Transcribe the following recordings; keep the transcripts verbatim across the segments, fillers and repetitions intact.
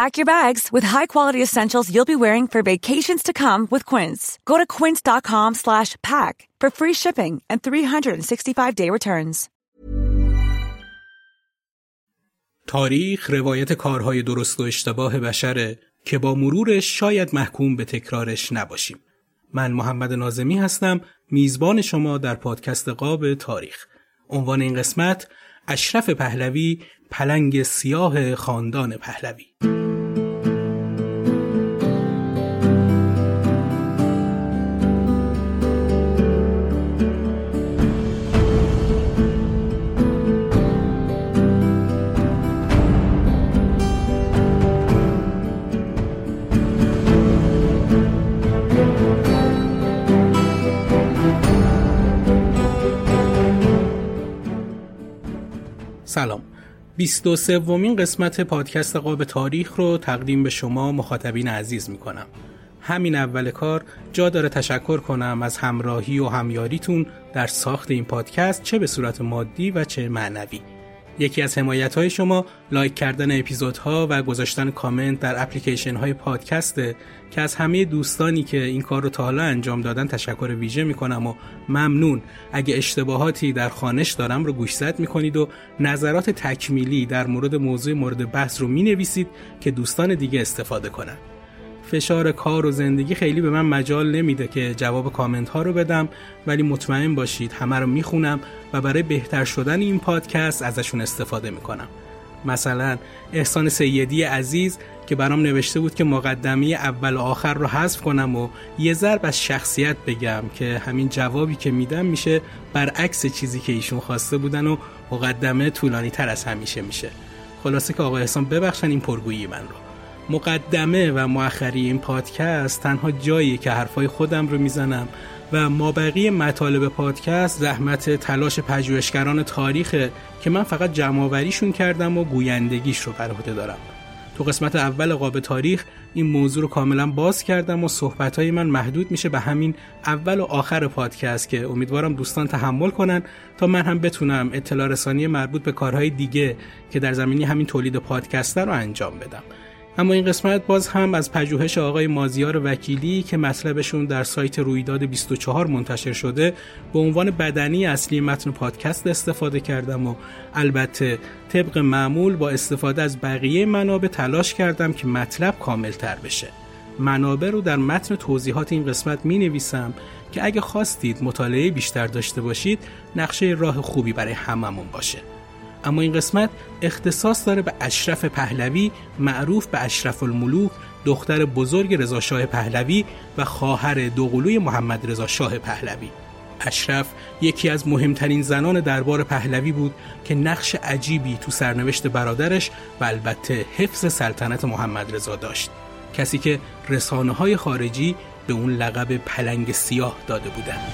Pack your bags with high-quality essentials you'll be wearing for vacations to come with Quince. Go to quince dot com slash pack for free shipping and three sixty-five day returns. تاریخ روایت کارهای درست و اشتباه بشره که با مرورش شاید محکوم به تکرارش نباشیم. من محمد ناظمی هستم، میزبان شما در پادکست قاب تاریخ. عنوان این قسمت: اشرف پهلوی، پلنگ سیاه خاندان پهلوی. سلام، بیست و سومین قسمت پادکست قاب تاریخ رو تقدیم به شما مخاطبین عزیز میکنم. همین اول کار جا داره تشکر کنم از همراهی و همیاریتون در ساخت این پادکست، چه به صورت مادی و چه معنوی. یکی از حمایت‌های شما لایک کردن اپیزودها و گذاشتن کامنت در اپلیکیشن‌های پادکسته که از همه دوستانی که این کار رو تا حالا انجام دادن تشکر ویژه می‌کنم و ممنون. اگه اشتباهاتی در خوانش دارم رو گوشزد می‌کنید و نظرات تکمیلی در مورد موضوع مورد بحث رو می‌نویسید که دوستان دیگه استفاده کنن. فشار کار و زندگی خیلی به من مجال نمیده که جواب کامنت ها رو بدم، ولی مطمئن باشید همه رو میخونم و برای بهتر شدن این پادکست ازشون استفاده میکنم. مثلا احسان سیدی عزیز که برام نوشته بود که مقدمه اول و آخر رو حذف کنم و یه ضرب از شخصیت بگم، که همین جوابی که میدم میشه برعکس چیزی که ایشون خواسته بودن و مقدمه طولانی تر از همیشه میشه. خلاصه که آقا احسان ببخشن این پرگویی من رو. مقدمه و مؤخری این پادکست تنها جایی که حرفای خودم رو میزنم و مابقی مطالب پادکست زحمت تلاش پژوهشگران تاریخه که من فقط جمع‌آوریشون کردم و گویندگیش رو بر عهده دارم. تو قسمت اول قاب تاریخ این موضوع رو کاملا باز کردم و صحبت‌های من محدود میشه به همین اول و آخر پادکست که امیدوارم دوستان تحمل کنن تا من هم بتونم اطلاع رسانی مربوط به کارهای دیگه که در زمینه همین تولید پادکست رو انجام بدم. اما این قسمت باز هم از پژوهش آقای مازیار وکیلی که مطلبشون در سایت رویداد بیست و چهار منتشر شده به عنوان بدنی اصلی متن پادکست استفاده کردم و البته طبق معمول با استفاده از بقیه منابع تلاش کردم که مطلب کامل‌تر بشه. منابع رو در متن توضیحات این قسمت می نویسم که اگه خواستید مطالعه بیشتر داشته باشید نقشه راه خوبی برای هممون باشه. اما این قسمت اختصاص داره به اشرف پهلوی، معروف به اشرف الملوک، دختر بزرگ رضا شاه پهلوی و خواهر دوقلوی محمد رضا شاه پهلوی. اشرف یکی از مهمترین زنان دربار پهلوی بود که نقش عجیبی تو سرنوشت برادرش و البته حفظ سلطنت محمد رضا داشت، کسی که رسانه‌های خارجی به اون لقب پلنگ سیاه داده بودند.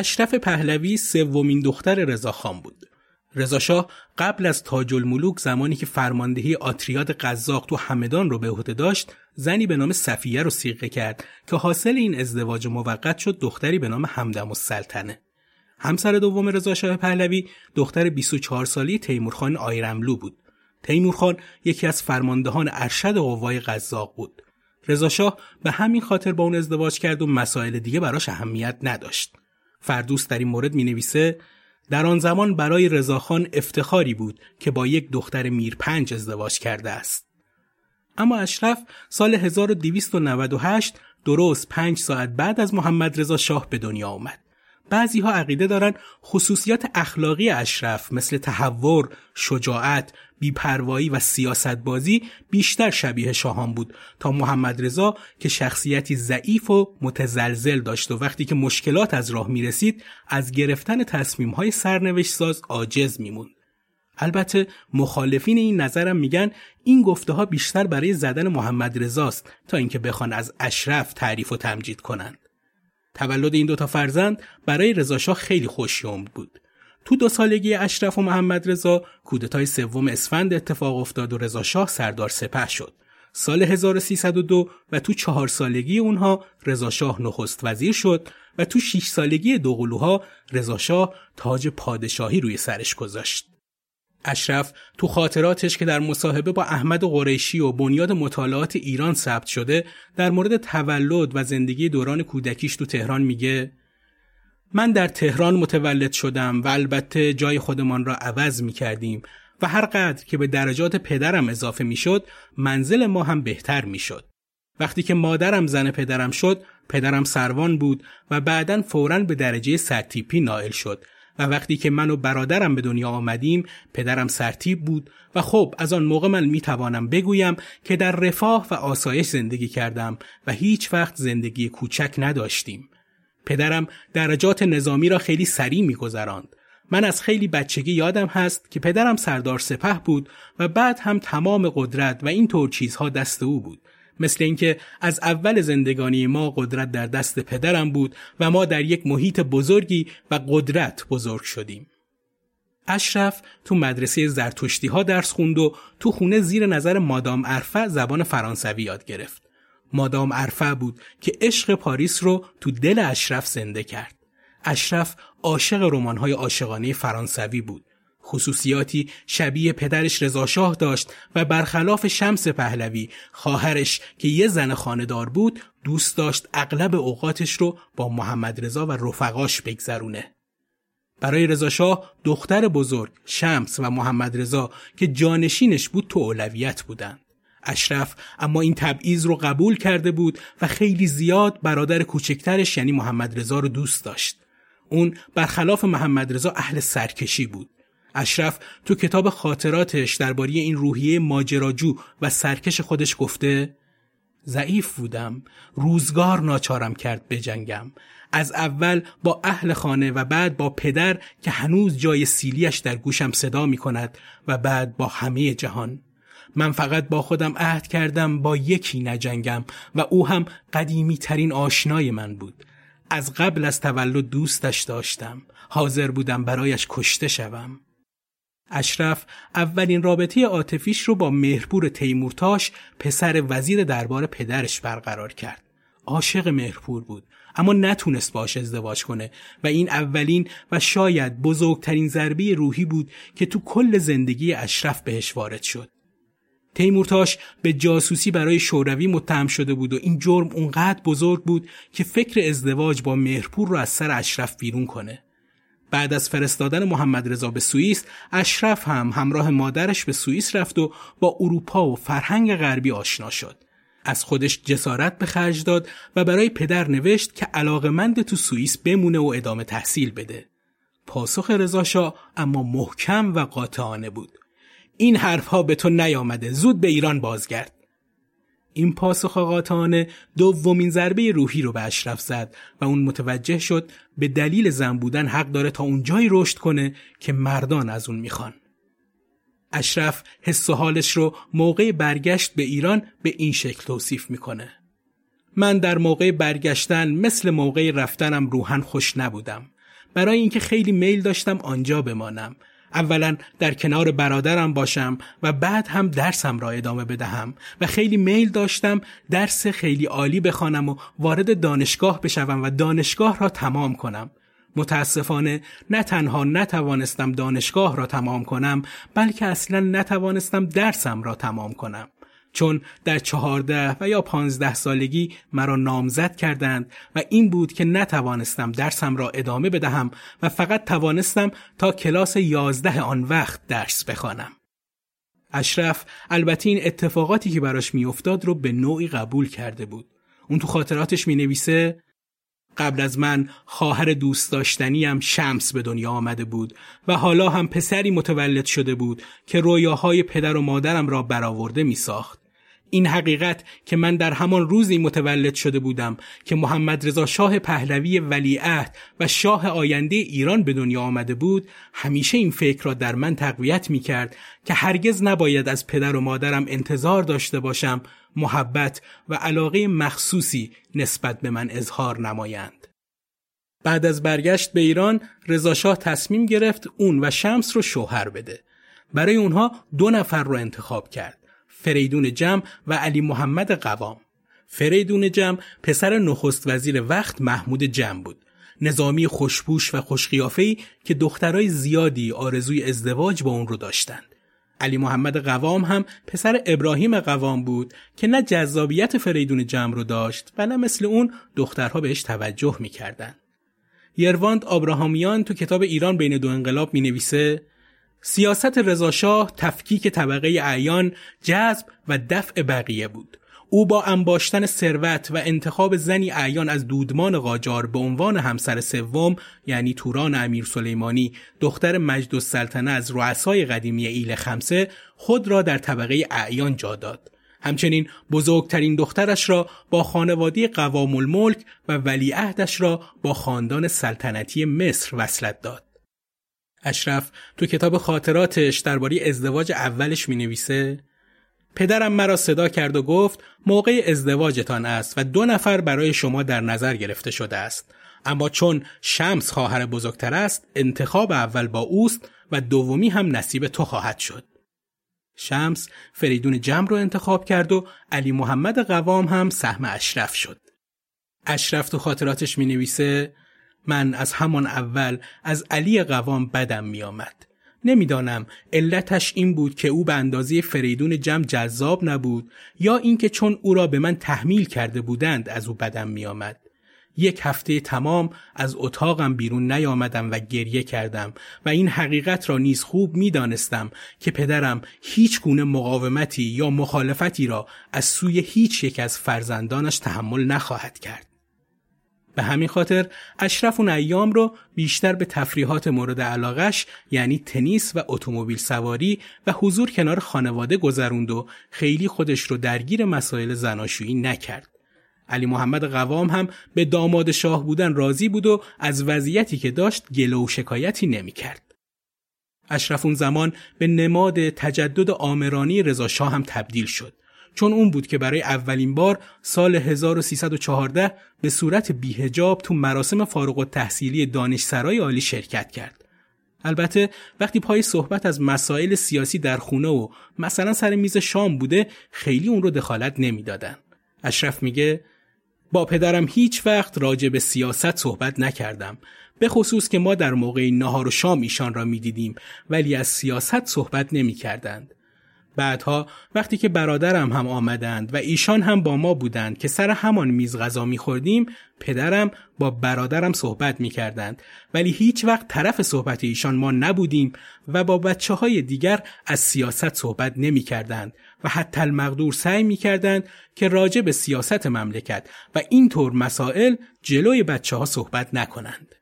اشرف پهلوی سومین دختر رضاخان بود. رضاشاه قبل از تاج الملوک زمانی که فرماندهی آتریاد قزاق تو همدان رو به عهده داشت، زنی به نام صفیه رو سیغه کرد که حاصل این ازدواج موقت شد دختری به نام همدم السلطنه. همسر دوم رضاشاه پهلوی دختر بیست و چهار سالی تیمورخان آیرملو بود. تیمورخان یکی از فرماندهان ارشد قوای قزاق بود. رضاشاه به همین خاطر با اون ازدواج کرد و مسائل دیگه براش اهمیت نداشت. فردوست در این مورد می‌نویسه: در آن زمان برای رضاخان افتخاری بود که با یک دختر میرپنج ازدواج کرده است. اما اشرف سال هزار و دویست و نود و هشت درست پنج ساعت بعد از محمد رضا شاه به دنیا آمد. بعضی ها عقیده دارن خصوصیات اخلاقی اشرف مثل تحور، شجاعت، بیپروایی و سیاستبازی بیشتر شبیه شاهان بود تا محمد رضا که شخصیتی ضعیف و متزلزل داشت و وقتی که مشکلات از راه می رسید از گرفتن تصمیم‌های سرنوشت ساز عاجز می موند. البته مخالفین این نظرم میگن این گفته ها بیشتر برای زدن محمد رضاست تا اینکه بخوان از اشرف تعریف و تمجید کنند. تولد این دوتا فرزند برای رضاشاه خیلی خوشیوم بود. تو دو سالگی اشرف و محمد رضا کودتای سوم اسفند اتفاق افتاد و رضاشاه سردار سپه شد. سال هزار و سیصد و دو و تو چهار سالگی اونها رضاشاه نخست وزیر شد و تو شش سالگی دوقلوها رضاشاه تاج پادشاهی روی سرش گذاشت. اشرف تو خاطراتش که در مصاحبه با احمد قریشی و بنیاد مطالعات ایران ثبت شده در مورد تولد و زندگی دوران کودکیش تو تهران میگه: من در تهران متولد شدم و البته جای خودمان را عوض میکردیم و هر قدر که به درجات پدرم اضافه میشد منزل ما هم بهتر میشد. وقتی که مادرم زن پدرم شد پدرم سروان بود و بعداً فوراً به درجه سرتیپی نائل شد و وقتی که من و برادرم به دنیا آمدیم پدرم سرتیپ بود و خب از آن موقع من میتوانم بگویم که در رفاه و آسایش زندگی کردم و هیچ وقت زندگی کوچک نداشتیم. پدرم درجات نظامی را خیلی سریع می‌گذراند. من از خیلی بچگی یادم هست که پدرم سردار سپه بود و بعد هم تمام قدرت و این طور چیزها دست او بود. مثل اینکه از اول زندگانی ما قدرت در دست پدرم بود و ما در یک محیط بزرگی و قدرت بزرگ شدیم. اشرف تو مدرسه زرتشتی‌ها درس خوند و تو خونه زیر نظر مادام ارفا زبان فرانسوی یاد گرفت. مادام ارفا بود که عشق پاریس رو تو دل اشرف زنده کرد. اشرف عاشق رمان‌های عاشقانه فرانسوی بود. خصوصیاتی شبیه پدرش رضاشاه داشت و برخلاف شمس پهلوی خواهرش که یه زن خانه‌دار بود دوست داشت اغلب اوقاتش رو با محمد رضا و رفقاش بگذرونه. برای رضاشاه دختر بزرگ شمس و محمد رضا که جانشینش بود تو اولویت بودند. اشرف اما این تبعیض رو قبول کرده بود و خیلی زیاد برادر کوچکترش یعنی محمد رضا رو دوست داشت. اون برخلاف محمد رضا اهل سرکشی بود. اشرف تو کتاب خاطراتش درباره این روحیه ماجراجو و سرکش خودش گفته: ضعیف بودم، روزگار ناچارم کرد بجنگم. از اول با اهل خانه و بعد با پدر که هنوز جای سیلیش در گوشم صدا می کند و بعد با همه جهان. من فقط با خودم عهد کردم با یکی نجنگم و او هم قدیمی ترین آشنای من بود. از قبل از تولد دوستش داشتم، حاضر بودم برایش کشته شوم. اشرف اولین رابطه عاطفیش رو با مهرپور تیمورتاش پسر وزیر دربار پدرش برقرار کرد. عاشق مهرپور بود اما نتونست باش ازدواج کنه و این اولین و شاید بزرگترین ضربه روحی بود که تو کل زندگی اشرف بهش وارد شد. تیمورتاش به جاسوسی برای شوروی متهم شده بود و این جرم اونقدر بزرگ بود که فکر ازدواج با مهرپور رو از سر اشرف بیرون کنه. بعد از فرستادن محمد رضا به سوئیس، اشرف هم همراه مادرش به سوئیس رفت و با اروپا و فرهنگ غربی آشنا شد. از خودش جسارت به خرج داد و برای پدر نوشت که علاقمند تو سوئیس بمونه و ادامه تحصیل بده. پاسخ رضاشاه اما محکم و قاطعانه بود: این حرفها به تو نیامده، زود به ایران بازگرد. این پاسخ قاطعانه دومین ضربه روحی رو به اشرف زد و اون متوجه شد به دلیل زن بودن حق داره تا اونجایی رشد کنه که مردان از اون میخوان. اشرف حس و حالش رو موقع برگشت به ایران به این شکل توصیف میکنه: من در موقع برگشتن مثل موقع رفتنم روحاً خوش نبودم. برای اینکه خیلی میل داشتم آنجا بمانم. اولا در کنار برادرم باشم و بعد هم درسم را ادامه بدهم و خیلی میل داشتم درس خیلی عالی بخوانم و وارد دانشگاه بشوم و دانشگاه را تمام کنم. متاسفانه نه تنها نتوانستم دانشگاه را تمام کنم، بلکه اصلا نتوانستم درسم را تمام کنم، چون در چهارده و یا پانزده سالگی مرا نامزد کردند و این بود که نتوانستم درسم را ادامه بدهم و فقط توانستم تا کلاس یازده آن وقت درس بخوانم. اشرف البته این اتفاقاتی که براش می افتاد رو به نوعی قبول کرده بود. اون تو خاطراتش می نویسه: قبل از من خواهر دوست داشتنیم شمس به دنیا آمده بود و حالا هم پسری متولد شده بود که رویاهای پدر و مادرم را برآورده می ساخت. این حقیقت که من در همان روزی متولد شده بودم که محمد رضا شاه پهلوی ولیعهد و شاه آینده ایران به دنیا آمده بود، همیشه این فکر را در من تقویت می کرد که هرگز نباید از پدر و مادرم انتظار داشته باشم محبت و علاقه مخصوصی نسبت به من اظهار نمایند. بعد از برگشت به ایران، رضا شاه تصمیم گرفت اون و شمس رو شوهر بده. برای اونها دو نفر رو انتخاب کرد: فریدون جم و علی محمد قوام. فریدون جم پسر نخست وزیر وقت محمود جم بود، نظامی خوشپوش و خوشقیافه‌ای که دخترای زیادی آرزوی ازدواج با اون رو داشتند. علی محمد قوام هم پسر ابراهیم قوام بود که نه جذابیت فریدون جم رو داشت و نه مثل اون دخترها بهش توجه می‌کردند. یرواند آبراهامیان تو کتاب ایران بین دو انقلاب می‌نویسه: سیاست رضا شاه تفکیک طبقه اعیان، جذب و دفع بقیه بود. او با انباشتن ثروت و انتخاب زنی اعیان از دودمان قاجار به عنوان همسر سوم، یعنی توران امیر سلیمانی، دختر مجد السلطنه از رؤسای قدیمی ایل خمسه، خود را در طبقه اعیان جا داد. همچنین بزرگترین دخترش را با خانواده قوام الملک و ولیعهدش را با خاندان سلطنتی مصر وصلت داد. اشرف تو کتاب خاطراتش درباره ازدواج اولش می نویسه: پدرم مرا صدا کرد و گفت موقع ازدواجتان است و دو نفر برای شما در نظر گرفته شده است، اما چون شمس خواهر بزرگتر است، انتخاب اول با اوست و دومی هم نصیب تو خواهد شد. شمس فریدون جم رو انتخاب کرد و علی محمد قوام هم سهم اشرف شد. اشرف تو خاطراتش می نویسه: من از همان اول از علی قوام بدم می آمد. نمیدانم علتش این بود که او به اندازه فریدون جم جذاب نبود یا اینکه چون او را به من تحمیل کرده بودند از او بدم می آمد. یک هفته تمام از اتاقم بیرون نیامدم و گریه کردم و این حقیقت را نیز خوب می دانستم که پدرم هیچ گونه مقاومتی یا مخالفتی را از سوی هیچ یک از فرزندانش تحمل نخواهد کرد. به همین خاطر اشرف اون ایام رو بیشتر به تفریحات مورد علاقش، یعنی تنیس و اتومبیل سواری و حضور کنار خانواده گذروند و خیلی خودش رو درگیر مسائل زناشویی نکرد. علی محمد قوام هم به داماد شاه بودن راضی بود و از وضعیتی که داشت گله و شکایتی نمی کرد. اشرف اون زمان به نماد تجدد آمرانی رضا شاه هم تبدیل شد، چون اون بود که برای اولین بار سال هزار و سیصد و چهارده به صورت بی‌حجاب تو مراسم فارغ التحصیلی دانشسرای عالی شرکت کرد. البته وقتی پای صحبت از مسائل سیاسی در خونه و مثلا سر میز شام بوده، خیلی اون رو دخالت نمیدادن. اشرف میگه: با پدرم هیچ وقت راجع به سیاست صحبت نکردم، به خصوص که ما در موقع نهار و شام ایشان را میدیدیم ولی از سیاست صحبت نمیکردند. بعدها وقتی که برادرم هم آمدند و ایشان هم با ما بودند که سر همان میز غذا می‌خوردیم، پدرم با برادرم صحبت می‌کردند، ولی هیچ وقت طرف صحبت ایشان ما نبودیم و با بچه‌های دیگر از سیاست صحبت نمی‌کردند و حتی المقدور سعی می‌کردند که راجع به سیاست مملکت و این طور مسائل جلوی بچه‌ها صحبت نکنند.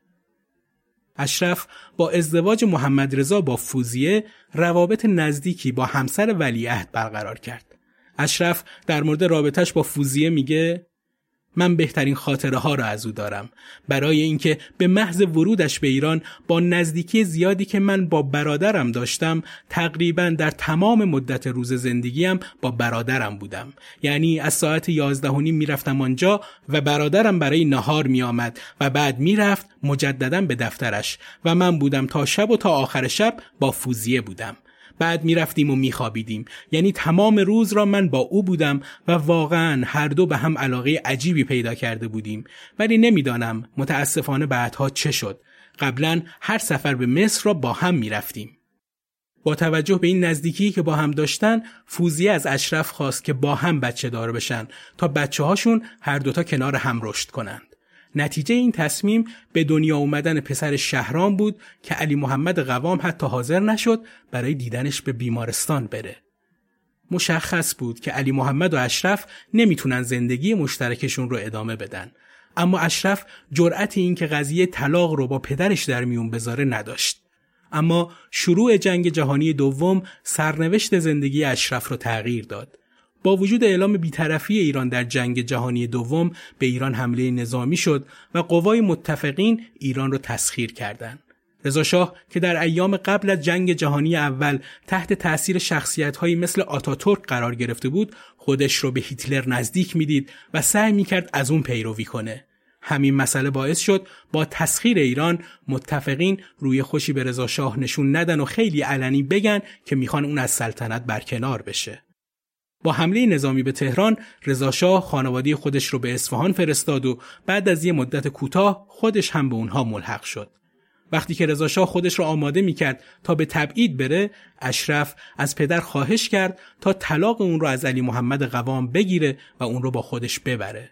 اشرف با ازدواج محمد رضا با فوزیه روابط نزدیکی با همسر ولیعهد برقرار کرد. اشرف در مورد رابطش با فوزیه میگه: من بهترین خاطره ها را از او دارم، برای اینکه به محض ورودش به ایران با نزدیکی زیادی که من با برادرم داشتم، تقریباً در تمام مدت روز زندگیم با برادرم بودم. یعنی از ساعت یازده و نیم میرفتم آنجا و برادرم برای نهار میآمد و بعد میرفت مجدداً به دفترش و من بودم تا شب و تا آخر شب با فوزیه بودم. بعد میرفتیم و میخوابیدیم. یعنی تمام روز را من با او بودم و واقعا هر دو به هم علاقه عجیبی پیدا کرده بودیم، ولی نمیدانم متاسفانه بعدها چه شد. قبلا هر سفر به مصر را با هم میرفتیم. با توجه به این نزدیکی که با هم داشتن، فوزیه از اشرف خواست که با هم بچه دار بشن تا بچه هاشون هر دوتا کنار هم رشد کنن. نتیجه این تصمیم به دنیا اومدن پسر شهرام بود که علی محمد قوام حتی حاضر نشد برای دیدنش به بیمارستان بره. مشخص بود که علی محمد و اشرف نمیتونن زندگی مشترکشون رو ادامه بدن، اما اشرف جرأت این که قضیه طلاق رو با پدرش در میون بذاره نداشت. اما شروع جنگ جهانی دوم سرنوشت زندگی اشرف رو تغییر داد. با وجود اعلام بیطرفی ایران در جنگ جهانی دوم، به ایران حمله نظامی شد و قوای متفقین ایران را تسخیر کردند. رضا شاه که در ایام قبل از جنگ جهانی اول تحت تأثیر شخصیت‌هایی مثل آتاتورک قرار گرفته بود، خودش رو به هیتلر نزدیک می‌دید و سعی می‌کرد از اون پیروی کنه. همین مسئله باعث شد با تسخیر ایران متفقین روی خوشی به رضا شاه نشون ندن و خیلی علنی بگن که می‌خوان اون از سلطنت برکنار بشه. با حمله نظامی به تهران، رضا شاه خانواده خودش رو به اصفهان فرستاد و بعد از یه مدت کوتاه خودش هم به اونها ملحق شد. وقتی که رضا شاه خودش رو آماده میکرد تا به تبعید بره، اشرف از پدر خواهش کرد تا طلاق اون رو از علی محمد قوام بگیره و اون رو با خودش ببره.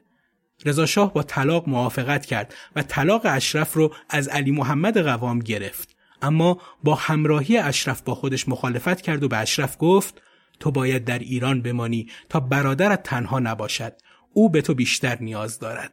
رضا شاه با طلاق موافقت کرد و طلاق اشرف رو از علی محمد قوام گرفت، اما با همراهی اشرف با خودش مخالفت کرد و به اشرف گفت: تو باید در ایران بمانی تا برادرت تنها نباشد. او به تو بیشتر نیاز دارد.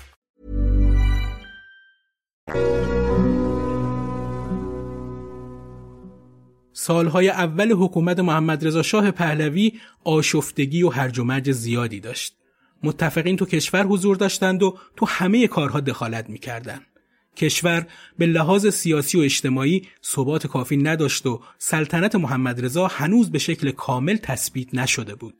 سالهای اول حکومت محمد رضا شاه پهلوی آشفتگی و هرج و مرج زیادی داشت. متفقین تو کشور حضور داشتند و تو همه کارها دخالت می‌کردند. کشور به لحاظ سیاسی و اجتماعی ثبات کافی نداشت و سلطنت محمد رضا هنوز به شکل کامل تثبیت نشده بود.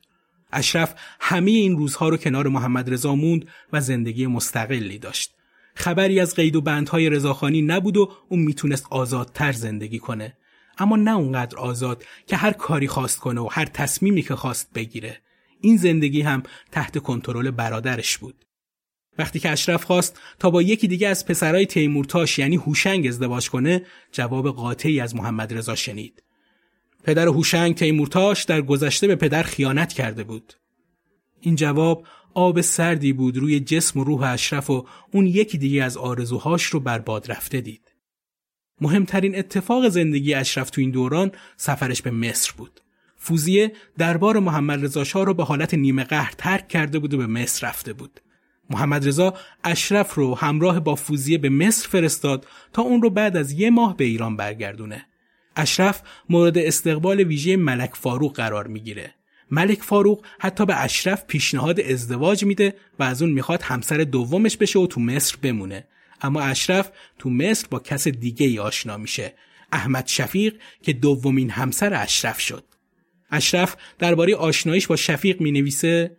اشرف همه این روزها رو کنار محمد رضا موند و زندگی مستقلی داشت. خبری از قید و بندهای رضاخانی نبود و اون میتونست آزادتر زندگی کنه، اما نه اونقدر آزاد که هر کاری خواست کنه و هر تصمیمی که خواست بگیره. این زندگی هم تحت کنترل برادرش بود. وقتی که اشرف خواست تا با یکی دیگه از پسرای تیمورتاش یعنی هوشنگ ازدواج کنه، جواب قاطعی از محمد رضا شنید. پدر هوشنگ تیمورتاش در گذشته به پدر خیانت کرده بود. این جواب آب سردی بود روی جسم و روح اشرف و اون یکی دیگه از آرزوهاش رو برباد رفته دید. مهمترین اتفاق زندگی اشرف تو این دوران سفرش به مصر بود. فوزیه دربار محمد رضا شاه رو به حالت نیمه قهر ترک کرده بود و به مصر رفته بود. محمد رضا اشرف رو همراه با فوزیه به مصر فرستاد تا اون رو بعد از یه ماه به ایران برگردونه. اشرف مورد استقبال ویژه ملک فاروق قرار میگیره. ملک فاروق حتی به اشرف پیشنهاد ازدواج میده و از اون میخواد همسر دومش بشه و تو مصر بمونه. اما اشرف تو مصر با کس دیگه ای آشنا میشه، احمد شفیق که دومین همسر اشرف شد. اشرف درباره آشناییش با شفیق مینویسه: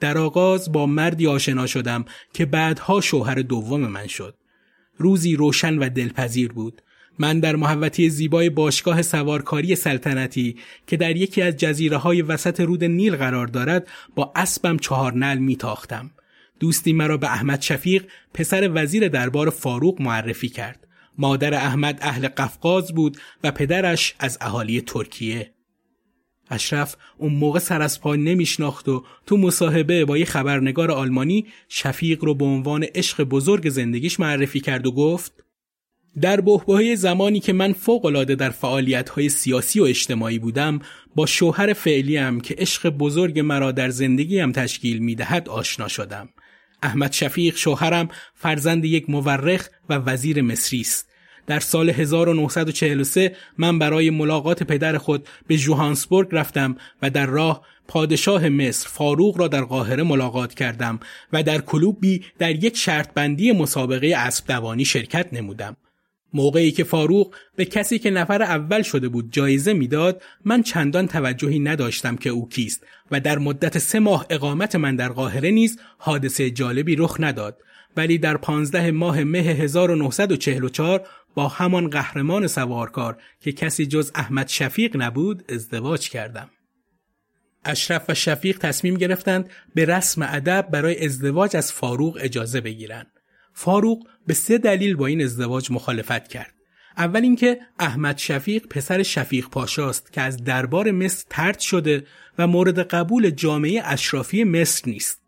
در آغاز با مردی آشنا شدم که بعدها شوهر دوم من شد. روزی روشن و دلپذیر بود. من در محوطه زیبای باشگاه سوارکاری سلطنتی که در یکی از جزیره‌های وسط رود نیل قرار دارد با اسبم چهار نعل میتاختم. دوستی مرا به احمد شفیق پسر وزیر دربار فاروق معرفی کرد. مادر احمد اهل قفقاز بود و پدرش از اهالی ترکیه. اشرف اون موقع سر از پا نمیشناخت و تو مصاحبه با یه خبرنگار آلمانی شفیق رو به عنوان عشق بزرگ زندگیش معرفی کرد و گفت: در بحبوحه زمانی که من فوق‌العاده در فعالیت‌های سیاسی و اجتماعی بودم، با شوهر فعلیم که عشق بزرگ مرا در زندگیم تشکیل می‌دهد آشنا شدم. احمد شفیق شوهرم فرزند یک مورخ و وزیر مصری است. در سال هزار و نهصد و چهل و سه من برای ملاقات پدر خود به جوهانسبورگ رفتم و در راه پادشاه مصر فاروق را در قاهره ملاقات کردم و در کلوبی در یک شرط بندی مسابقه اسب دوانی شرکت نمودم. موقعی که فاروق به کسی که نفر اول شده بود جایزه میداد، من چندان توجهی نداشتم که او کیست و در مدت سه ماه اقامت من در قاهره نیز حادثه جالبی رخ نداد، ولی در پانزده ماه مه هزار و نهصد و چهل و چهار با همان قهرمان سوارکار که کسی جز احمد شفیق نبود ازدواج کردم. اشرف و شفیق تصمیم گرفتند به رسم ادب برای ازدواج از فاروق اجازه بگیرند. فاروق به سه دلیل با این ازدواج مخالفت کرد. اول اینکه احمد شفیق پسر شفیق پاشاست که از دربار مصر طرد شده و مورد قبول جامعه اشرافی مصر نیست.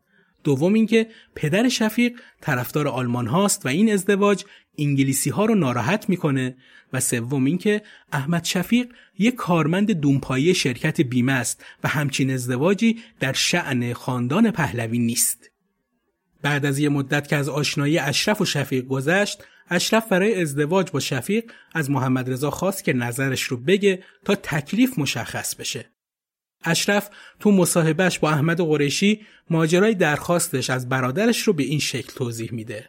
دوم اینکه پدر شفیق طرفدار آلمان هاست و این ازدواج انگلیسی ها رو ناراحت میکنه. و سوم اینکه احمد شفیق یک کارمند دونپایی شرکت بیمه است و همچین ازدواجی در شأن خاندان پهلوی نیست. بعد از یه مدت که از آشنایی اشرف و شفیق گذشت، اشرف برای ازدواج با شفیق از محمد رضا خواست که نظرش رو بگه تا تکلیف مشخص بشه. اشرف تو مصاحبهش با احمد قریشی ماجرای درخواستش از برادرش رو به این شکل توضیح میده: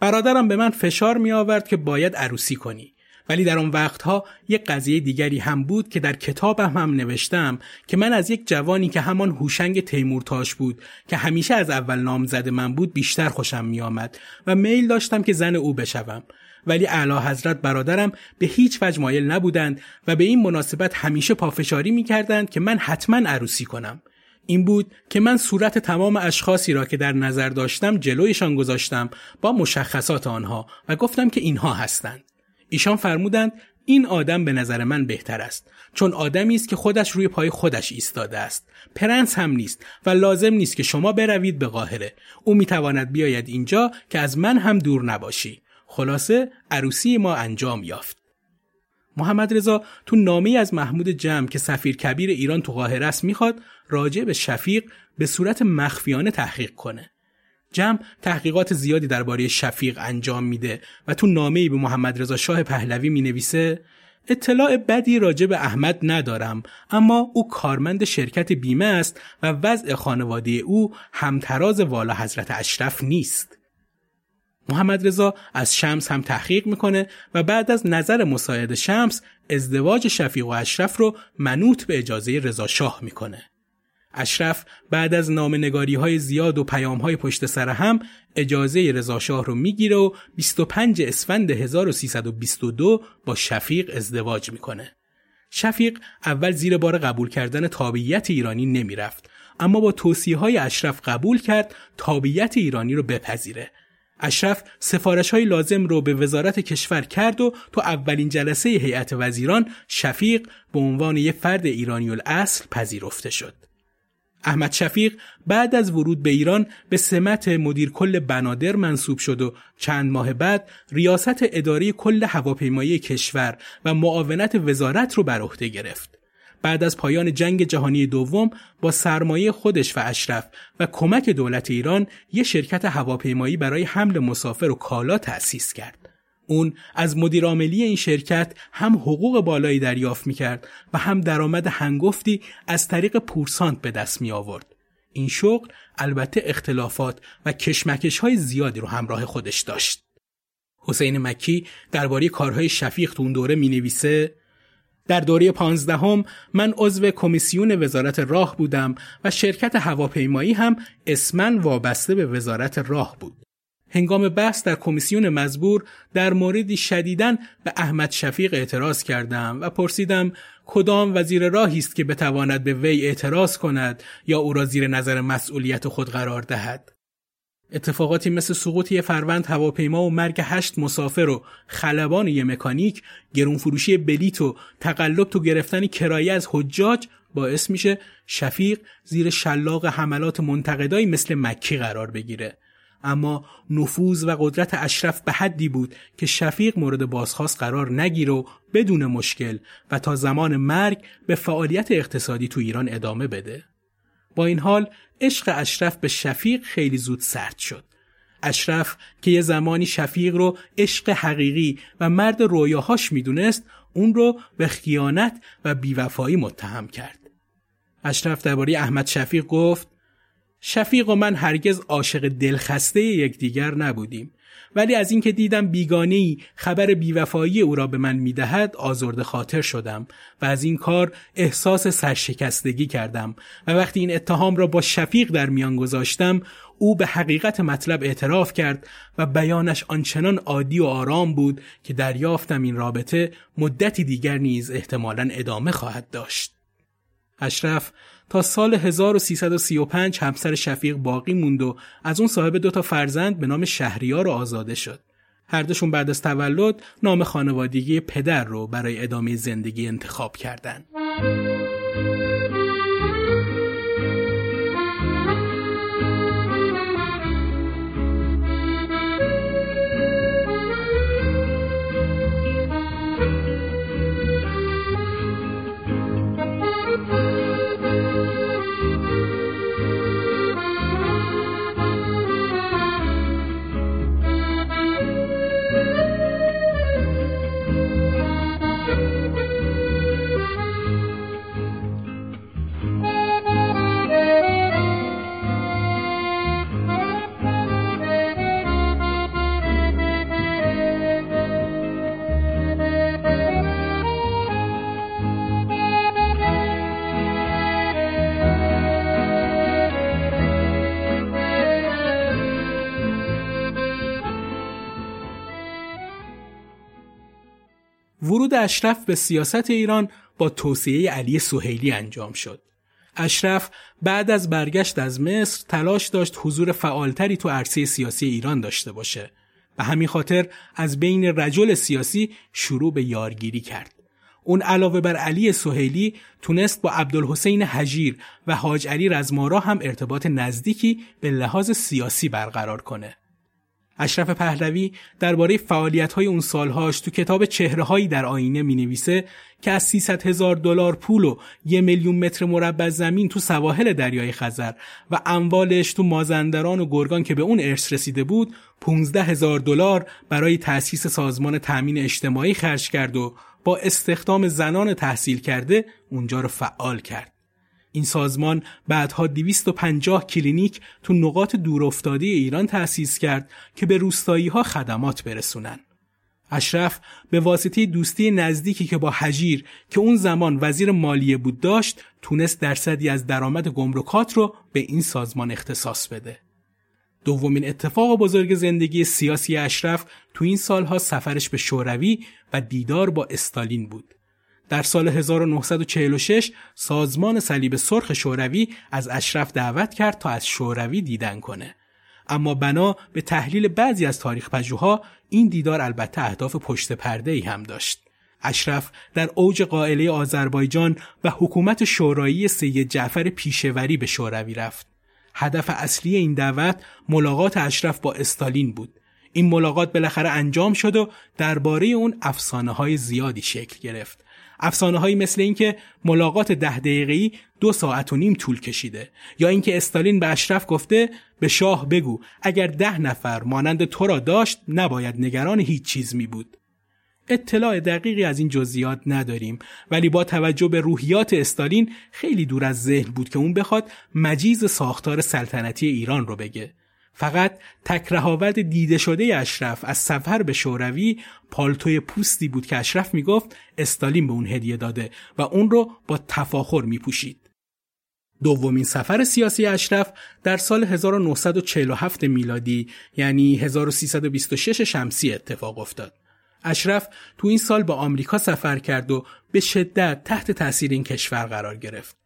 برادرم به من فشار می آورد که باید عروسی کنی، ولی در اون وقتها یک قضیه دیگری هم بود که در کتابم هم نوشتم که من از یک جوانی که همان هوشنگ تیمورتاش بود که همیشه از اول نامزد من بود بیشتر خوشم می آمد و میل داشتم که زن او بشوم، ولی اعلی حضرت برادرم به هیچ وجه مایل نبودند و به این مناسبت همیشه پافشاری می کردند که من حتما عروسی کنم. این بود که من صورت تمام اشخاصی را که در نظر داشتم جلویشان گذاشتم با مشخصات آنها و گفتم که اینها هستند. ایشان فرمودند این آدم به نظر من بهتر است، چون آدمی است که خودش روی پای خودش ایستاده است، پرنس هم نیست و لازم نیست که شما بروید به قاهره، او میتواند بیاید اینجا که از من هم دور نباشی. خلاصه عروسی ما انجام یافت. محمد رضا تو نامه‌ای از محمود جم که سفیر کبیر ایران تو قاهره است میخواد راجع به شفیق به صورت مخفیانه تحقیق کنه. جم تحقیقات زیادی درباره شفیق انجام میده و تو نامه‌ای به محمد رضا شاه پهلوی مینویسه: اطلاع بدی راجع به احمد ندارم، اما او کارمند شرکت بیمه است و وضع خانواده او همتراز والا حضرت اشرف نیست. محمد رضا از شمس هم تحقیق میکنه و بعد از نظر مساعد شمس ازدواج شفیق و اشرف رو منوط به اجازه رضا شاه میکنه. اشرف بعد از نامه‌نگاری‌های زیاد و پیام‌های پشت سر هم اجازه رضا شاه رو میگیره و بیست و پنجم اسفند هزار و سیصد و بیست و دو با شفیق ازدواج میکنه. شفیق اول زیر بار قبول کردن تابعیت ایرانی نمیرفت، اما با توصیه‌های اشرف قبول کرد تابعیت ایرانی رو بپذیره. اشرف سفارش‌های لازم رو به وزارت کشور کرد و تو اولین جلسه هیئت وزیران شفیق به عنوان یک فرد ایرانی الاصل پذیرفته شد. احمد شفیق بعد از ورود به ایران به سمت مدیر کل بنادر منصوب شد و چند ماه بعد ریاست اداره کل هواپیمایی کشور و معاونت وزارت رو بر عهده گرفت. بعد از پایان جنگ جهانی دوم با سرمایه خودش و اشرف و کمک دولت ایران یک شرکت هواپیمایی برای حمل مسافر و کالا تأسیس کرد. اون از مدیر عاملی این شرکت هم حقوق بالایی دریافت می‌کرد و هم درآمد هنگفتی از طریق پورسانت به دست می‌آورد. این شغل البته اختلافات و کشمکش‌های زیادی رو همراه خودش داشت. حسین مکی درباره کارهای شفیق تو اون دوره می‌نویسه: در دوره پانزدهم من عضو کمیسیون وزارت راه بودم و شرکت هواپیمایی هم اسماً وابسته به وزارت راه بود. هنگام بحث در کمیسیون مزبور در موردی شدیداً به احمد شفیق اعتراض کردم و پرسیدم کدام وزیر راهی است که بتواند به وی اعتراض کند یا او را زیر نظر مسئولیت خود قرار دهد. اتفاقاتی مثل سقوط یک فروند هواپیما و مرگ هشت مسافر و خلبان یک مکانیک، گرانفروشی بلیط و تقلب تو گرفتن کرایه از حجاج باعث میشه شفیق زیر شلاق حملات منتقدایی مثل مکی قرار بگیره. اما نفوذ و قدرت اشرف به حدی بود که شفیق مورد بازخواست قرار نگیره و بدون مشکل و تا زمان مرگ به فعالیت اقتصادی تو ایران ادامه بده. با این حال عشق اشرف به شفیق خیلی زود سرد شد. اشرف که یه زمانی شفیق رو عشق حقیقی و مرد رویاهاش میدونست، اون رو به خیانت و بیوفایی متهم کرد. اشرف درباره احمد شفیق گفت: شفیق و من هرگز عاشق دلخسته یکدیگر نبودیم، ولی از اینکه دیدم بیگانه‌ای خبر بیوفایی او را به من میدهد آزرده خاطر شدم و از این کار احساس سرشکستگی کردم و وقتی این اتهام را با شفیق در میان گذاشتم، او به حقیقت مطلب اعتراف کرد و بیانش آنچنان عادی و آرام بود که دریافتم این رابطه مدتی دیگر نیز احتمالاً ادامه خواهد داشت. اشرف تا سال هزار و سیصد و سی و پنج همسر شفیق باقی موند و از اون صاحب دو تا فرزند به نام شهریار آزاده شد. هر دوشون بعد از تولد نام خانوادگی پدر رو برای ادامه زندگی انتخاب کردن. ورود اشرف به سیاست ایران با توصیه علی سهیلی انجام شد. اشرف بعد از برگشت از مصر تلاش داشت حضور فعالتری تو عرصه سیاسی ایران داشته باشه. به همین خاطر از بین رجل سیاسی شروع به یارگیری کرد. اون علاوه بر علی سهیلی تونست با عبدالحسین هژیر و حاج علی رزمارا هم ارتباط نزدیکی به لحاظ سیاسی برقرار کنه. اشرف پهلوی درباره فعالیت‌های اون سال‌هاش تو کتاب چهره‌هایی در آینه می‌نویسه که از سیصد هزار دلار پول و یک میلیون متر مربع زمین تو سواحل دریای خزر و اموالش تو مازندران و گرگان که به اون ارث رسیده بود، پانزده هزار دلار برای تأسیس سازمان تأمین اجتماعی خرج کرد و با استخدام زنان تحصیل کرده اونجا رو فعال کرد. این سازمان بعدها دویست و پنجاه کلینیک تو نقاط دورافتاده ایران تأسیس کرد که به روستایی‌ها خدمات برسونن. اشرف به واسطه دوستی نزدیکی که با هژیر که اون زمان وزیر مالیه بود داشت، تونست درصدی از درآمد گمرکات رو به این سازمان اختصاص بده. دومین اتفاق بزرگ زندگی سیاسی اشرف تو این سالها سفرش به شوروی و دیدار با استالین بود. در سال هزار و نهصد و چهل و شش سازمان صلیب سرخ شوروی از اشرف دعوت کرد تا از شوروی دیدن کنه. اما بنا به تحلیل بعضی از تاریخ‌پژوها این دیدار البته اهداف پشت پرده‌ای هم داشت. اشرف در اوج قائله آذربایجان و حکومت شورایی سید جعفر پیشه‌وری به شوروی رفت. هدف اصلی این دعوت ملاقات اشرف با استالین بود. این ملاقات بالاخره انجام شد و درباره اون افسانه‌های زیادی شکل گرفت. افسانه‌هایی مثل اینکه ملاقات ده دقیقه‌ای دو ساعت و نیم طول کشیده، یا اینکه استالین به اشرف گفته به شاه بگو اگر ده نفر مانند تو را داشت نباید نگران هیچ چیز می بود. اطلاع دقیقی از این جزئیات نداریم، ولی با توجه به روحیات استالین خیلی دور از ذهن بود که اون بخواد مجیز ساختار سلطنتی ایران رو بگه. فقط تک رهاورد دیده شده اشرف از سفر به شوروی پالتوی پوستی بود که اشرف میگفت استالین به اون هدیه داده و اون رو با تفاخر میپوشید. دومین سفر سیاسی اشرف در سال هزار و نهصد و چهل و هفت میلادی، یعنی هزار و سیصد و بیست و شش شمسی اتفاق افتاد. اشرف تو این سال به آمریکا سفر کرد و به شدت تحت تأثیر این کشور قرار گرفت.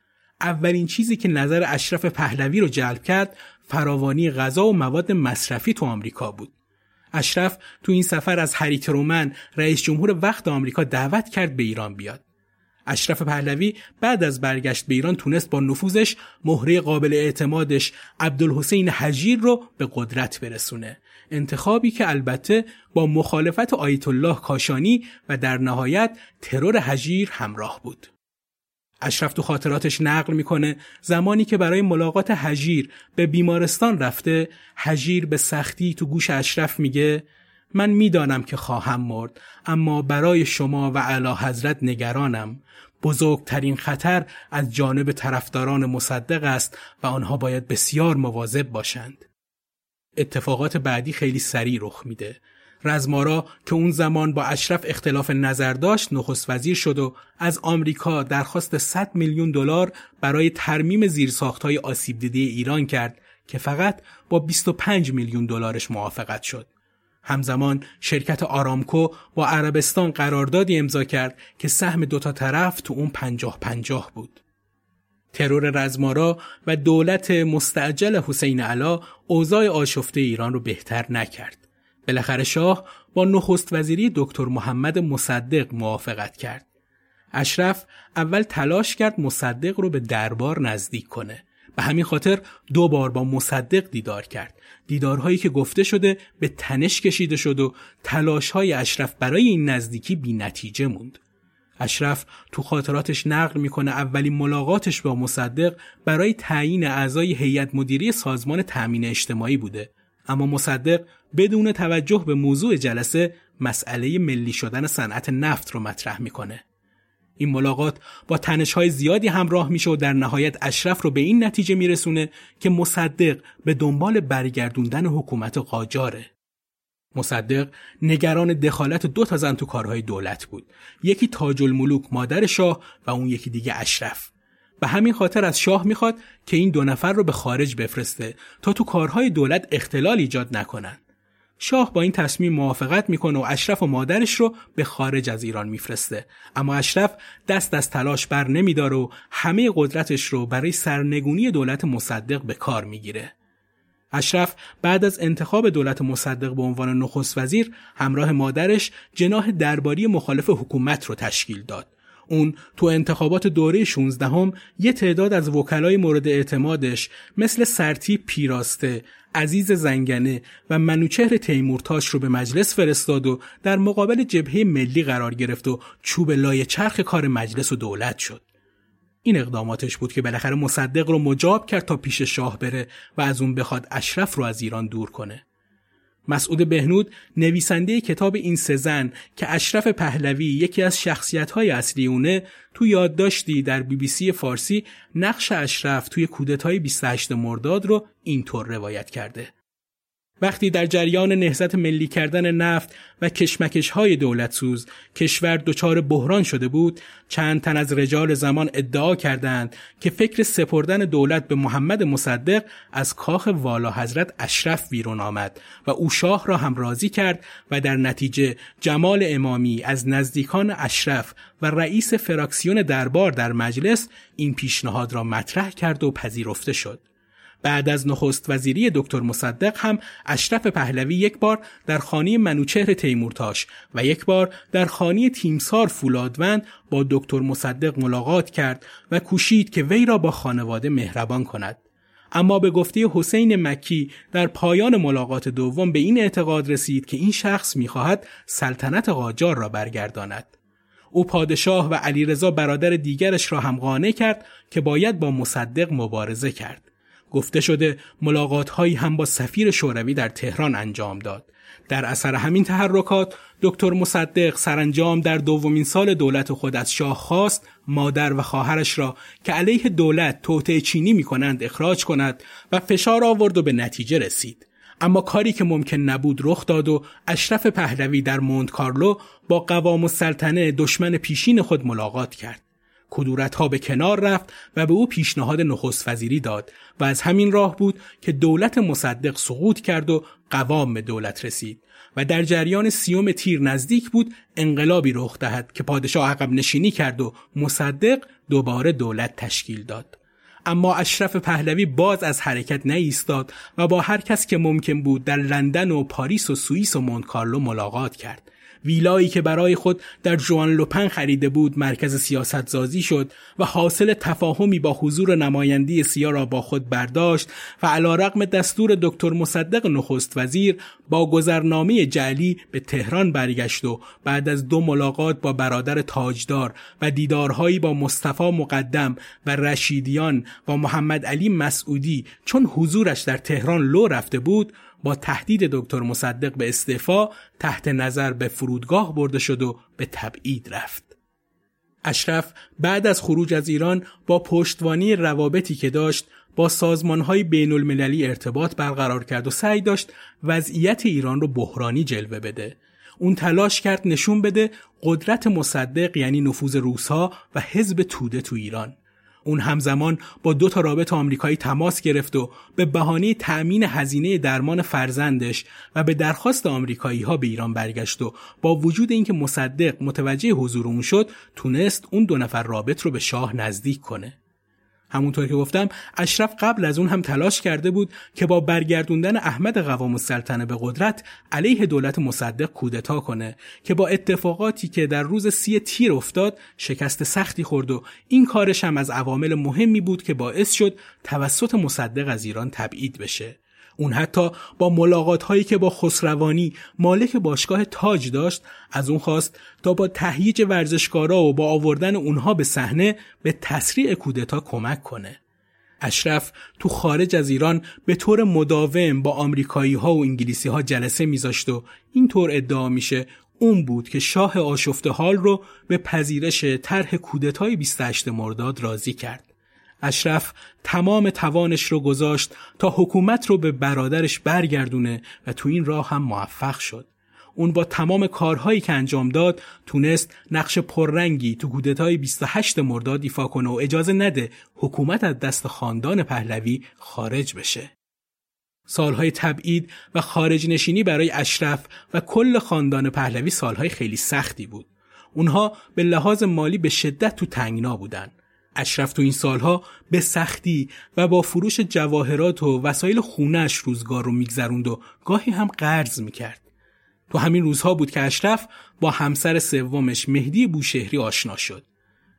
اولین چیزی که نظر اشرف پهلوی رو جلب کرد فراوانی غذا و مواد مصرفی تو آمریکا بود. اشرف تو این سفر از هری ترومن، رئیس جمهور وقت آمریکا، دعوت کرد به ایران بیاد. اشرف پهلوی بعد از برگشت به ایران تونست با نفوذش مهره قابل اعتمادش عبدالحسین هژیر رو به قدرت برسونه، انتخابی که البته با مخالفت آیت الله کاشانی و در نهایت ترور هژیر همراه بود. اشرف تو خاطراتش نقل میکنه زمانی که برای ملاقات هژیر به بیمارستان رفته، هژیر به سختی تو گوش اشرف میگه من میدانم که خواهم مرد، اما برای شما و اعلی حضرت نگرانم. بزرگترین خطر از جانب طرفداران مصدق است و آنها باید بسیار مواظب باشند. اتفاقات بعدی خیلی سریع رخ میده. رزمارا که اون زمان با اشرف اختلاف نظر داشت نخست وزیر شد و از آمریکا درخواست صد میلیون دلار برای ترمیم زیرساخت‌های آسیب دیده ایران کرد که فقط با بیست و پنج میلیون دلارش موافقت شد. همزمان شرکت آرامکو با عربستان قراردادی امضا کرد که سهم دوتا طرف تو اون پنجاه پنجاه بود. ترور رزمارا و دولت مستعجل حسین علا اوضاع آشفته ایران رو بهتر نکرد. بالاخره شاه با نخست وزیری دکتر محمد مصدق موافقت کرد. اشرف اول تلاش کرد مصدق رو به دربار نزدیک کنه. به همین خاطر دو بار با مصدق دیدار کرد. دیدارهایی که گفته شده به تنش کشیده شد و تلاش‌های اشرف برای این نزدیکی بی نتیجه موند. اشرف تو خاطراتش نقل میکنه اولین ملاقاتش با مصدق برای تعیین اعضای هیئت مدیره سازمان تأمین اجتماعی بوده، اما مصدق بدون توجه به موضوع جلسه مسئله ملی شدن صنعت نفت رو مطرح میکنه. این ملاقات با تنش‌های زیادی همراه میشه و در نهایت اشرف رو به این نتیجه میرسونه که مصدق به دنبال برگردوندن حکومت قاجاره. مصدق نگران دخالت دو تا زن تو کارهای دولت بود، یکی تاج الملوک مادر شاه و اون یکی دیگه اشرف. به همین خاطر از شاه میخواد که این دو نفر رو به خارج بفرسته تا تو کارهای دولت اختلال ایجاد نکنن. شاه با این تصمیم موافقت میکنه و اشرف و مادرش رو به خارج از ایران میفرسته، اما اشرف دست از تلاش بر نمیداره و همه قدرتش رو برای سرنگونی دولت مصدق به کار میگیره. اشرف بعد از انتخاب دولت مصدق به عنوان نخست وزیر همراه مادرش جناح درباری مخالف حکومت رو تشکیل داد. اون تو انتخابات دوره شانزدهم یه تعداد از وکلای مورد اعتمادش مثل سرتی پیراسته، عزیز زنگنه و منوچهر تیمورتاش رو به مجلس فرستاد و در مقابل جبهه ملی قرار گرفت و چوب لای چرخ کار مجلس و دولت شد. این اقداماتش بود که بالاخره مصدق رو مجاب کرد تا پیش شاه بره و از اون بخواد اشرف رو از ایران دور کنه. مسعود بهنود نویسنده کتاب این سه زن که اشرف پهلوی یکی از شخصیت‌های اصلی اونه، تو یادداشتی در بی بی سی فارسی نقش اشرف توی کودتای بیست و هشتم مرداد رو اینطور روایت کرده. وقتی در جریان نهضت ملی کردن نفت و کشمکش‌های دولتسوز کشور دچار بحران شده بود، چند تن از رجال زمان ادعا کردند که فکر سپردن دولت به محمد مصدق از کاخ والا حضرت اشرف بیرون آمد و او شاه را هم راضی کرد و در نتیجه جمال امامی از نزدیکان اشرف و رئیس فراکسیون دربار در مجلس این پیشنهاد را مطرح کرد و پذیرفته شد. بعد از نخست وزیری دکتر مصدق هم اشرف پهلوی یک بار در خانه منوچهر تیمورتاش و یک بار در خانه تیمسار فولادوند با دکتر مصدق ملاقات کرد و کوشید که وی را با خانواده مهربان کند. اما به گفته حسین مکی در پایان ملاقات دوم به این اعتقاد رسید که این شخص می‌خواهد سلطنت قاجار را برگرداند. او پادشاه و علی رضا برادر دیگرش را هم قانع کرد که باید با مصدق مبارزه کرد. گفته شده ملاقات‌هایی هم با سفیر شوروی در تهران انجام داد. در اثر همین تحرکات دکتر مصدق سرانجام در دومین سال دولت خود از شاه خواست مادر و خواهرش را که علیه دولت توطئه چینی می‌کنند اخراج کند و فشار آورد و به نتیجه رسید. اما کاری که ممکن نبود رخ داد و اشرف پهلوی در مونت کارلو با قوام السلطنه دشمن پیشین خود ملاقات کرد. کدورت‌ها به کنار رفت و به او پیشنهاد نخست وزیری داد و از همین راه بود که دولت مصدق سقوط کرد و قوام به دولت رسید و در جریان سیوم تیر نزدیک بود انقلابی رخ دهد که پادشاه عقب نشینی کرد و مصدق دوباره دولت تشکیل داد. اما اشرف پهلوی باز از حرکت نایستاد و با هر کس که ممکن بود در لندن و پاریس و سوئیس و مونت کارلو ملاقات کرد. ویلایی که برای خود در جوان لوپن خریده بود مرکز سیاست‌سازی شد و حاصل تفاهمی با حضور نماینده سیا را با خود برداشت و علیرغم دستور دکتر مصدق نخست وزیر با گذرنامه جعلی به تهران برگشت و بعد از دو ملاقات با برادر تاجدار و دیدارهایی با مصطفی مقدم و رشیدیان و محمد علی مسعودی چون حضورش در تهران لو رفته بود، با تهدید دکتر مصدق به استعفا تحت نظر به فرودگاه برده شد و به تبعید رفت. اشرف بعد از خروج از ایران با پشتوانی روابطی که داشت با سازمان‌های بین‌المللی ارتباط برقرار کرد و سعی داشت وضعیت ایران رو بحرانی جلوه بده. اون تلاش کرد نشون بده قدرت مصدق یعنی نفوذ روس‌ها و حزب توده تو ایران. اون همزمان با دو تا رابط آمریکایی تماس گرفت و به بهانه تأمین هزینه درمان فرزندش و به درخواست آمریکایی‌ها به ایران برگشت و با وجود اینکه مصدق متوجه حضور اون شد تونست اون دو نفر رابط رو به شاه نزدیک کنه. همونطور که گفتم اشرف قبل از اون هم تلاش کرده بود که با برگردوندن احمد قوام السلطنه به قدرت علیه دولت مصدق کودتا کنه که با اتفاقاتی که در روز سی تیر افتاد شکست سختی خورد و این کارش هم از عوامل مهمی بود که باعث شد توسط مصدق از ایران تبعید بشه. اون حتی با ملاقات‌هایی که با خسروانی مالک باشگاه تاج داشت از اون خواست تا با تهییج ورزشکارا و با آوردن اونها به صحنه به تسریع کودتا کمک کنه. اشرف تو خارج از ایران به طور مداوم با آمریکایی‌ها و انگلیسی‌ها جلسه می‌ذاشت و اینطور ادعا میشه اون بود که شاه آشفته حال رو به پذیرش طرح کودتای بیست و هشتم مرداد راضی کرد. اشرف تمام توانش رو گذاشت تا حکومت رو به برادرش برگردونه و تو این راه هم موفق شد. اون با تمام کارهایی که انجام داد تونست نقش پررنگی تو کودتای بیست و هشتم مرداد ایفا کنه و اجازه نده حکومت از دست خاندان پهلوی خارج بشه. سالهای تبعید و خارج نشینی برای اشرف و کل خاندان پهلوی سالهای خیلی سختی بود. اونها به لحاظ مالی به شدت تو تنگنا بودن. اشرف تو این سالها به سختی و با فروش جواهرات و وسایل خونه‌اش روزگار رو میگذروند و گاهی هم قرض میکرد. تو همین روزها بود که اشرف با همسر سومش مهدی بوشهری آشنا شد.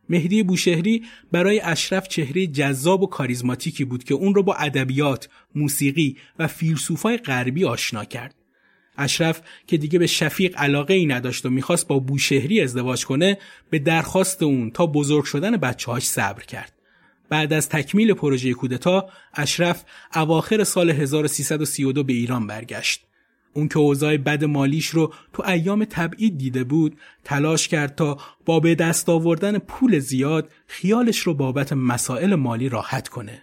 مهدی بوشهری برای اشرف چهره جذاب و کاریزماتیکی بود که اون رو با ادبیات، موسیقی و فیلسوفای غربی آشنا کرد. اشرف که دیگه به شفیق علاقه ای نداشت و میخواست با بوشهری ازدواج کنه به درخواست اون تا بزرگ شدن بچه‌هاش صبر کرد. بعد از تکمیل پروژه کودتا اشرف اواخر سال هزار و سیصد و سی و دو به ایران برگشت. اون که اوضاع بد مالیش رو تو ایام تبعید دیده بود، تلاش کرد تا با به دست آوردن پول زیاد خیالش رو بابت مسائل مالی راحت کنه.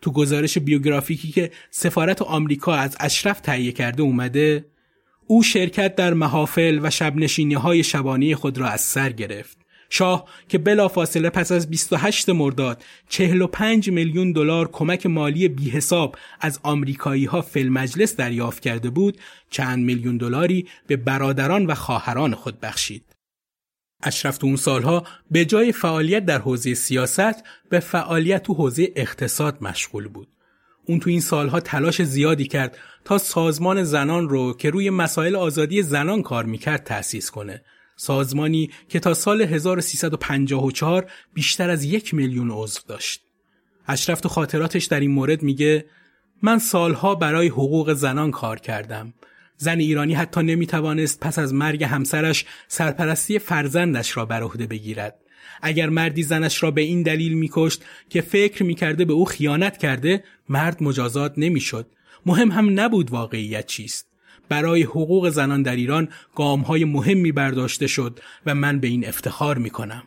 تو گزارش بیوگرافیکی که سفارت آمریکا از اشرف تهیه کرده اومده، او شرکت در محافل و شبنشینی‌های شبانه خود را از سر گرفت. شاه که بلافاصله پس از بیست و هشتم مرداد چهل و پنج میلیون دلار کمک مالی بی‌حساب از آمریکایی‌ها فل مجلس دریافت کرده بود، چند میلیون دلاری به برادران و خواهران خود بخشید. اشرف تو اون سالها به جای فعالیت در حوزه سیاست، به فعالیت تو حوزه اقتصاد مشغول بود. اون تو این سالها تلاش زیادی کرد تا سازمان زنان رو که روی مسائل آزادی زنان کار میکرد تأسیس کنه. سازمانی که تا سال هزار و سیصد و پنجاه و چهار بیشتر از یک میلیون عضو داشت. اشرف تو خاطراتش در این مورد میگه: من سالها برای حقوق زنان کار کردم. زن ایرانی حتی نمیتوانست پس از مرگ همسرش سرپرستی فرزندش را بر عهده بگیرد. اگر مردی زنش را به این دلیل میکشت که فکر میکرده به او خیانت کرده، مرد مجازات نمیشد. مهم هم نبود واقعیت چیست. برای حقوق زنان در ایران گامهای مهمی برداشته شد و من به این افتخار میکنم.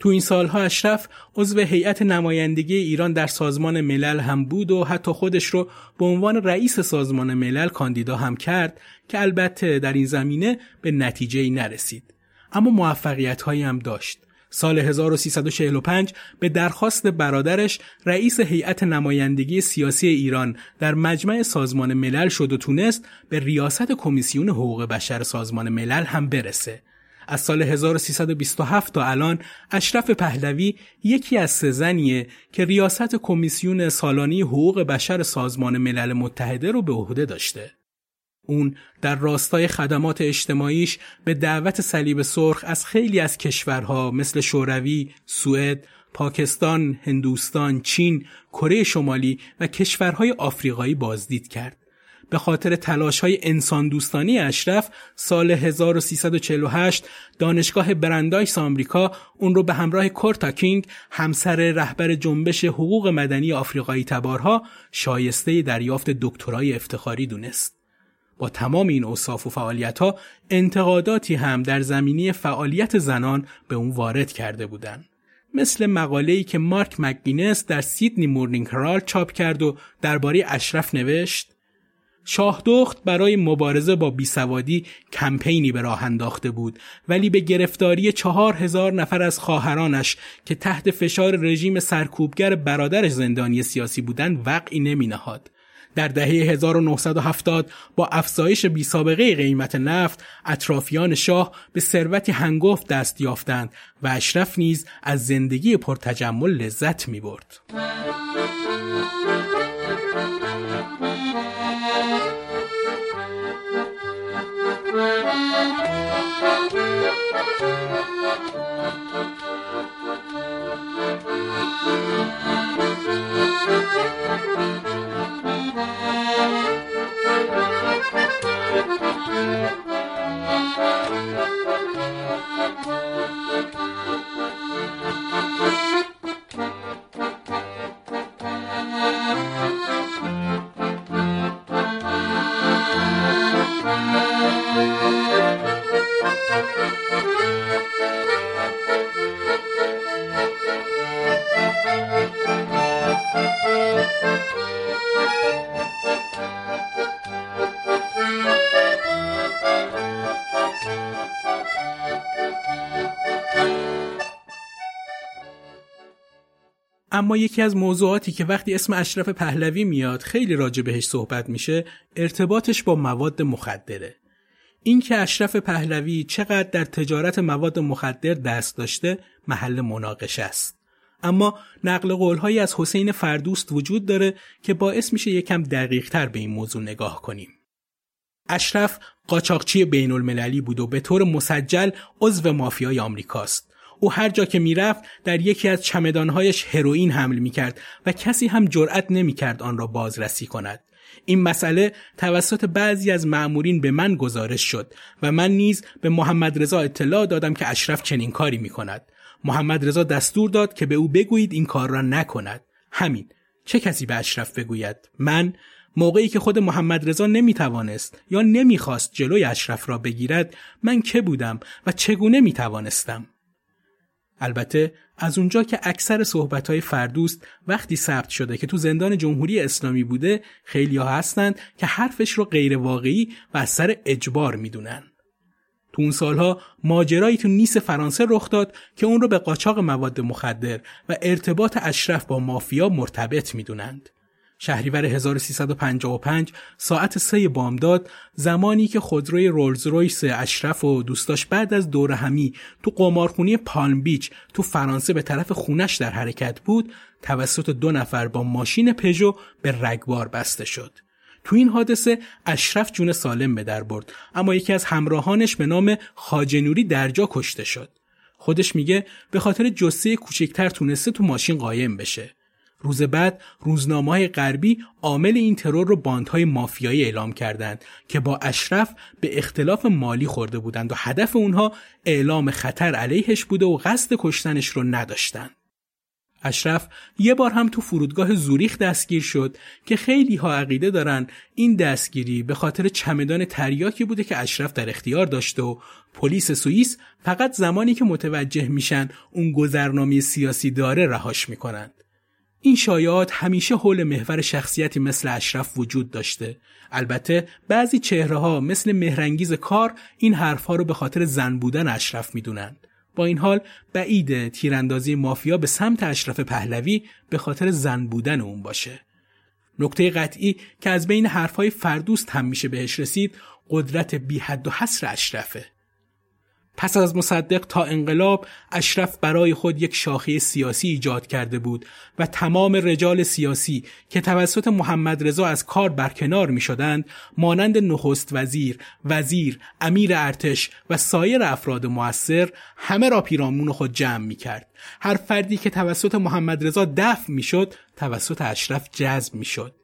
تو این سالها اشرف عضو هیئت نمایندگی ایران در سازمان ملل هم بود و حتی خودش رو به عنوان رئیس سازمان ملل کاندیدا هم کرد که البته در این زمینه به نتیجه‌ای نرسید. اما موفقیت‌هایی هم داشت. سال هزار و سیصد و چهل و پنج به درخواست برادرش رئیس هیئت نمایندگی سیاسی ایران در مجمع سازمان ملل شد و تونست به ریاست کمیسیون حقوق بشر سازمان ملل هم برسه. از سال هزار و سیصد و بیست و هفت تا الان اشرف پهلوی یکی از سه زنیه که ریاست کمیسیون سالانه حقوق بشر سازمان ملل متحده رو به عهده داشته. اون در راستای خدمات اجتماعیش به دعوت صلیب سرخ از خیلی از کشورها مثل شوروی، سوئد، پاکستان، هندوستان، چین، کره شمالی و کشورهای آفریقایی بازدید کرد. به خاطر تلاش‌های انسان دوستانه اشرف سال هزار و سیصد و چهل و هشت دانشگاه برندایس آمریکا اون رو به همراه کورتا کینگ، همسر رهبر جنبش حقوق مدنی آفریقایی تبارها، شایسته دریافت دکترای افتخاری دونست. با تمام این اوصاف و فعالیت‌ها انتقاداتی هم در زمینه فعالیت زنان به اون وارد کرده بودند، مثل مقاله‌ای که مارک مکگینس در سیدنی مورنینگ هرالد چاپ کرد و درباره اشرف نوشت: شاهدخت برای مبارزه با بیسوادی کمپینی به راه انداخته بود، ولی به گرفتاری چهار هزار نفر از خواهرانش که تحت فشار رژیم سرکوبگر برادرش زندانی سیاسی بودند وقعی نمی‌نهاد. در دهه هزار و نهصد و هفتاد با افزایش بیسابقه قیمت نفت، اطرافیان شاه به ثروتی هنگفت دست یافتند و اشرف نیز از زندگی پرتجمل لذت می‌برد. اما یکی از موضوعاتی که وقتی اسم اشرف پهلوی میاد خیلی راجع بهش صحبت میشه، ارتباطش با مواد مخدره. این که اشرف پهلوی چقدر در تجارت مواد مخدر دست داشته محل مناقشه است. اما نقل قول‌هایی از حسین فردوست وجود داره که باعث میشه یکم دقیق‌تر به این موضوع نگاه کنیم. اشرف قاچاقچی بین‌المللی بود و به طور مسجل عضو مافیای آمریکاست. او هر جا که میرفت در یکی از چمدانهایش هروئین حمل میکرد و کسی هم جرأت نمیکرد آن را بازرسی کند. این مسئله توسط بعضی از مأمورین به من گزارش شد و من نیز به محمد رضا اطلاع دادم که اشرف چنین کاری میکند. محمد رضا دستور داد که به او بگویید این کار را نکند. همین. چه کسی به اشرف بگوید؟ من موقعی که خود محمد رضا نمیتوانست یا نمیخواست جلوی اشرف را بگیرد، من که بودم و چگونه میتوانستم؟ البته از اونجا که اکثر صحبت‌های فردوست وقتی ثبت شده که تو زندان جمهوری اسلامی بوده، خیلی‌ها هستند که حرفش رو غیر واقعی و از سر اجبار میدونن. تو اون سالها ماجرایی تو نیس فرانسه رخ داد که اون رو به قاچاق مواد مخدر و ارتباط اشرف با مافیا مرتبط میدونند. شهریور هزار و سیصد و پنجاه و پنج ساعت سه بامداد، زمانی که خودروی رولز رویس اشرف و دوستاش بعد از دور همی تو قمارخونه پالم بیچ تو فرانسه به طرف خونش در حرکت بود، توسط دو نفر با ماشین پژو به رگبار بسته شد. تو این حادثه اشرف جون سالم به در برد، اما یکی از همراهانش به نام خواجه نوری درجا کشته شد. خودش میگه به خاطر جثه کوچکتر تونسته تو ماشین قایم بشه. روز بعد روزنامه‌های غربی عامل این ترور رو باندهای مافیایی اعلام کردند که با اشرف به اختلاف مالی خورده بودند و هدف اونها اعلام خطر علیهش بوده و قصد کشتنش رو نداشتند. اشرف یه بار هم تو فرودگاه زوریخ دستگیر شد که خیلی ها عقیده دارن این دستگیری به خاطر چمدان تریاکی بوده که اشرف در اختیار داشته و پلیس سوئیس فقط زمانی که متوجه میشن اون گذرنامه سیاسی داره رهاش میکنن. این شایعات همیشه حول محور شخصیتی مثل اشرف وجود داشته. البته بعضی چهره‌ها مثل مهرنگیز کار این حرف‌ها رو به خاطر زن بودن اشرف می‌دونند. با این حال بعیده تیراندازی مافیا به سمت اشرف پهلوی به خاطر زن بودن اون باشه. نکته قطعی که از بین حرف‌های فردوست هم میشه بهش رسید، قدرت بی حد و حصر اشرفه. پس از مصدق تا انقلاب، اشرف برای خود یک شاخه سیاسی ایجاد کرده بود و تمام رجال سیاسی که توسط محمد رضا از کار برکنار می شدند، مانند نخست وزیر، وزیر، امیر ارتش و سایر افراد مؤثر، همه را پیرامون خود جمع می کرد. هر فردی که توسط محمد رضا دفع می شد، توسط اشرف جذب می شد.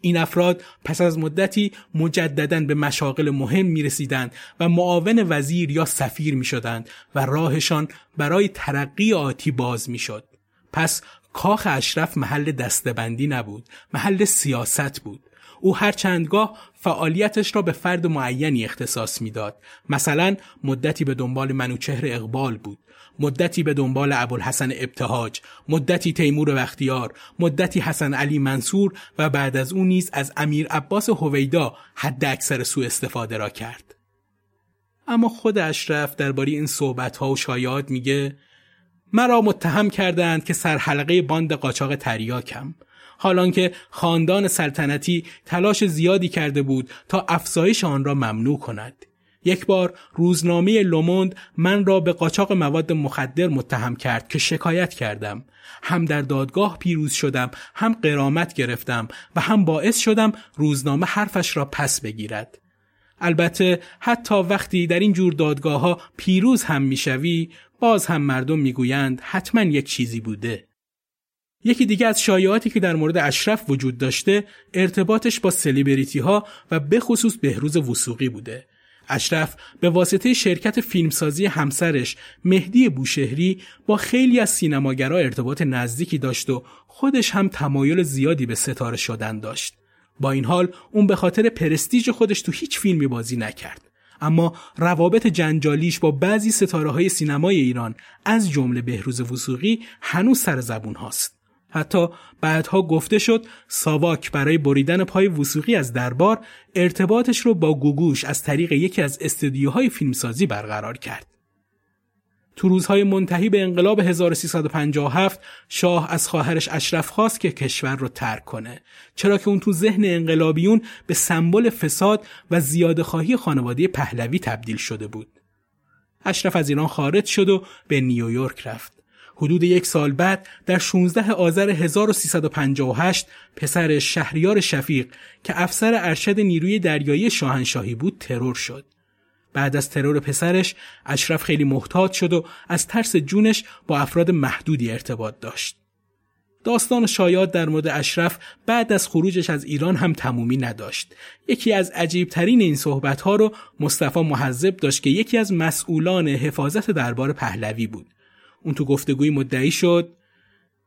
این افراد پس از مدتی مجدداً به مشاغل مهم می رسیدند و معاون وزیر یا سفیر می شدند و راهشان برای ترقی آتی باز می شد. پس کاخ اشرف محل دستبندی نبود، محل سیاست بود. او هر چندگاه فعالیتش را به فرد معینی اختصاص می داد. مثلا مدتی به دنبال منوچهر اقبال بود، مدتی به دنبال عبدالحسین ابتهاج، مدتی تیمور بختیار، مدتی حسن علی منصور و بعد از اون نیز از امیر عباس هویدا حد اکثر سوء استفاده را کرد. اما خود اشرف درباره این صحبت‌ها و شایعات میگه: مرا متهم کردند که سرحلقه باند قاچاق تریاکم، حالان که خاندان سلطنتی تلاش زیادی کرده بود تا افزایش آن را ممنوع کند. یک بار روزنامه لوموند من را به قاچاق مواد مخدر متهم کرد که شکایت کردم. هم در دادگاه پیروز شدم، هم غرامت گرفتم و هم باعث شدم روزنامه حرفش را پس بگیرد. البته حتی وقتی در این جور دادگاه‌ها پیروز هم می‌شوی، باز هم مردم می‌گویند حتما یک چیزی بوده. یکی دیگه از شایعاتی که در مورد اشرف وجود داشته، ارتباطش با سلبریتی‌ها و به خصوص بهروز وثوقی بوده. اشرف به واسطه شرکت فیلمسازی همسرش مهدی بوشهری با خیلی از سینماگرها ارتباط نزدیکی داشت و خودش هم تمایل زیادی به ستاره شدن داشت. با این حال اون به خاطر پرستیژ خودش تو هیچ فیلمی بازی نکرد، اما روابط جنجالیش با بعضی ستاره‌های سینمای ایران از جمله بهروز وثوقی هنوز سر زبون هاست. حتی بعدها گفته شد ساواک برای بریدن پای وثوقی از دربار ارتباطش رو با گوگوش از طریق یکی از استودیوهای فیلمسازی برقرار کرد. تو روزهای منتهی به انقلاب هزار و سیصد و پنجاه و هفت شاه از خواهرش اشرف خواست که کشور رو ترک کنه، چرا که اون تو ذهن انقلابیون به سمبل فساد و زیادخواهی خانواده پهلوی تبدیل شده بود. اشرف از ایران خارج شد و به نیویورک رفت. حدود یک سال بعد در شانزدهم آذر هزار و سیصد و پنجاه و هشت پسرش شهریار شفیق که افسر ارشد نیروی دریایی شاهنشاهی بود ترور شد. بعد از ترور پسرش اشرف خیلی محتاط شد و از ترس جونش با افراد محدودی ارتباط داشت. داستان شایعات در مورد اشرف بعد از خروجش از ایران هم تمومی نداشت. یکی از عجیبترین این صحبت‌ها رو مصطفی محذب داشت که یکی از مسئولان حفاظت دربار پهلوی بود. اون تو گفتگوی مدعی شد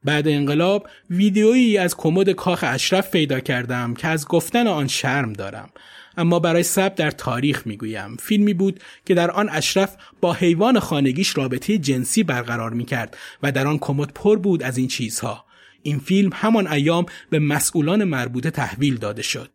بعد انقلاب ویدیویی از کمد کاخ اشرف پیدا کردم که از گفتن آن شرم دارم، اما برای ثبت در تاریخ میگویم. فیلمی بود که در آن اشرف با حیوان خانگیش رابطه جنسی برقرار میکرد و در آن کمد پر بود از این چیزها. این فیلم همان ایام به مسئولان مربوطه تحویل داده شد.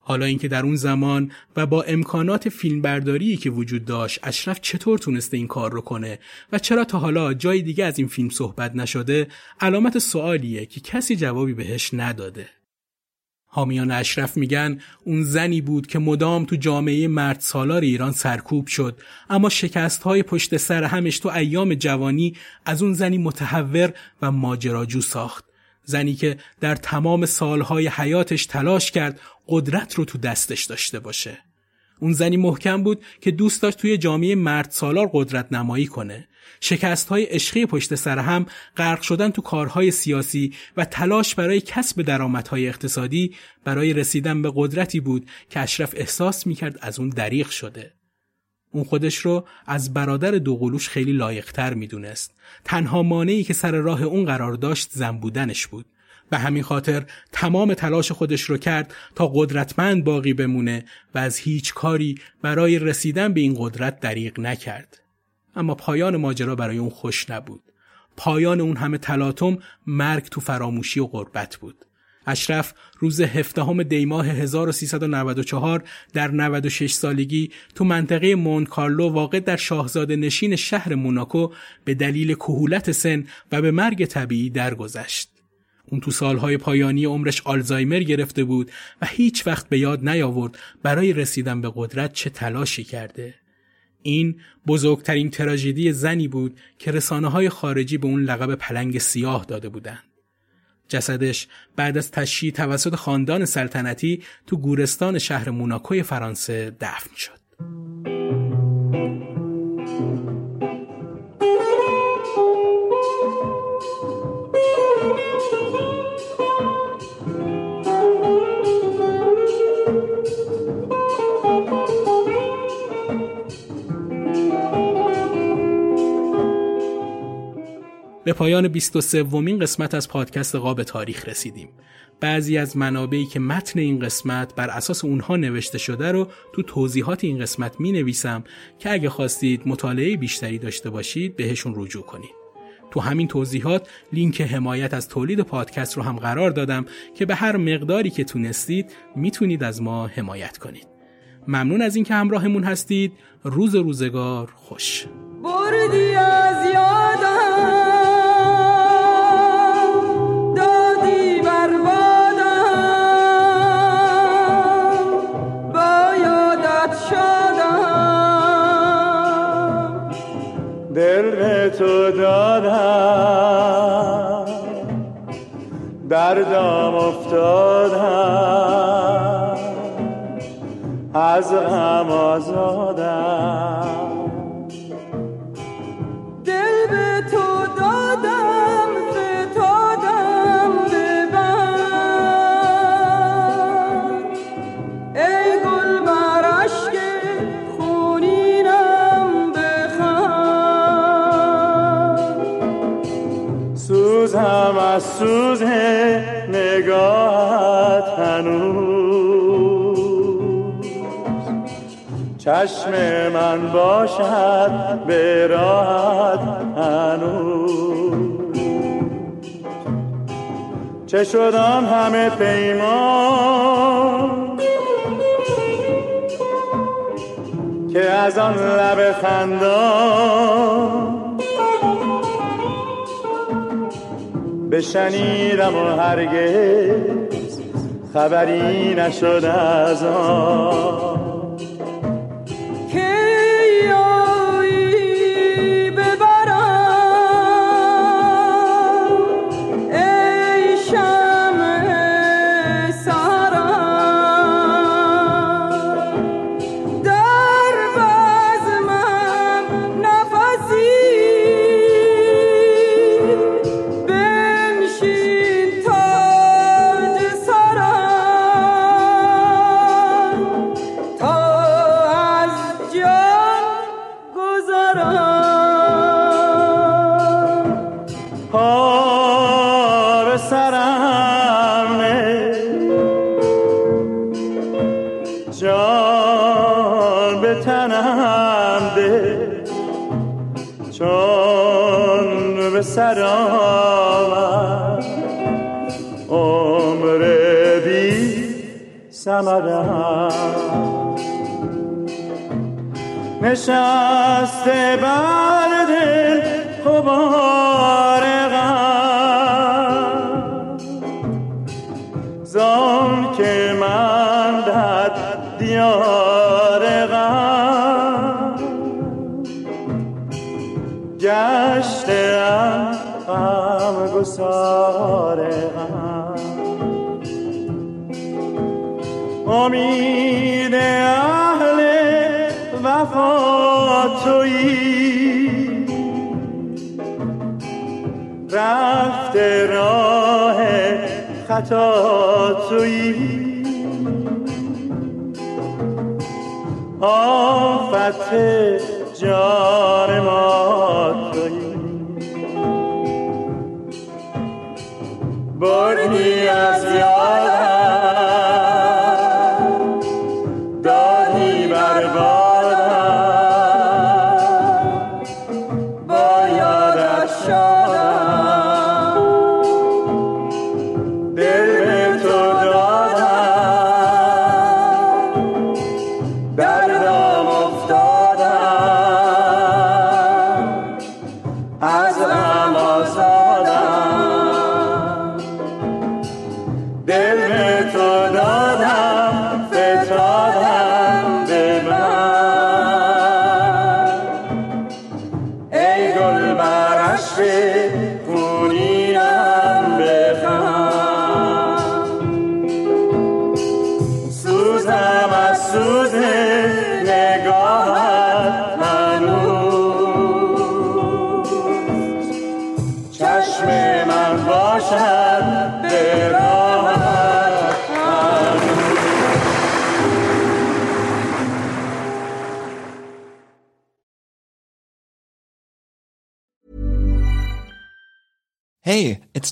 حالا اینکه در اون زمان و با امکانات فیلمبرداری که وجود داشت اشرف چطور تونسته این کار رو کنه و چرا تا حالا جای دیگه از این فیلم صحبت نشده، علامت سوالیه که کسی جوابی بهش نداده. حامیان اشرف میگن اون زنی بود که مدام تو جامعه مرد سالار ایران سرکوب شد، اما شکست‌های پشت سر همش تو ایام جوانی از اون زنی متحور و ماجراجو ساخت. زنی که در تمام سالهای حیاتش تلاش کرد قدرت رو تو دستش داشته باشه. اون زنی محکم بود که دوست داشت توی جامعه مرد سالار قدرت نمایی کنه. شکست‌های عشقی پشت سر هم، غرق شدن تو کارهای سیاسی و تلاش برای کسب درآمدهای اقتصادی برای رسیدن به قدرتی بود که اشرف احساس می‌کرد از اون دریغ شده. اون خودش رو از برادر دوقلوش خیلی لایق‌تر می‌دونست. تنها مانعی که سر راه اون قرار داشت زن بودنش بود. به همین خاطر تمام تلاش خودش رو کرد تا قدرتمند باقی بمونه و از هیچ کاری برای رسیدن به این قدرت دریغ نکرد. اما پایان ماجرا برای اون خوش نبود. پایان اون همه تلاطم مرگ تو فراموشی و غربت بود. اشرف روز هفدهم دی ماه هزار و سیصد و نود و چهار در نود و شش سالگی تو منطقه مونت کارلو واقع در شاهزاده نشین شهر موناکو به دلیل کهولت سن و به مرگ طبیعی درگذشت. اون تو سالهای پایانی عمرش آلزایمر گرفته بود و هیچ وقت به یاد نیاورد برای رسیدن به قدرت چه تلاشی کرده. این بزرگترین تراژدی زنی بود که رسانه‌های خارجی به اون لقب پلنگ سیاه داده بودند. جسدش بعد از تشییع توسط خاندان سلطنتی تو گورستان شهر موناکوی فرانسه دفن شد. به پایان بیست و سومین قسمت از پادکست قاب تاریخ رسیدیم. بعضی از منابعی که متن این قسمت بر اساس اونها نوشته شده رو تو توضیحات این قسمت می نویسم که اگه خواستید مطالعه بیشتری داشته باشید بهشون رجوع کنید. تو همین توضیحات لینک حمایت از تولید پادکست رو هم قرار دادم که به هر مقداری که تونستید میتونید از ما حمایت کنید. ممنون از اینکه همراهمون هستید. روز روزگار خوش. بردی از یادم دل به تو دادم، دردم افتادم، از غم آزادم. دل به تو دادم، فتادم به بر، ای گل بر اشک هم از سوز نگاهت هنوز چشم من باشد به راهت هنوز. چه شدم همه پیمان که از آن لب خندان بشنیدم و هرگز خبری نشد از آن که یاری ببرم ای شمع سرم در بزمم نفسی Oh سر آمد عمر بی ثمرم، نشست بر دل غبار غم، زان که من در دیار غم گشتم غمگسار غم. امید اهل وفا تویی، رفت راه خطا تویی، آفت جان ما تویی، بردی از یادم Hey, it's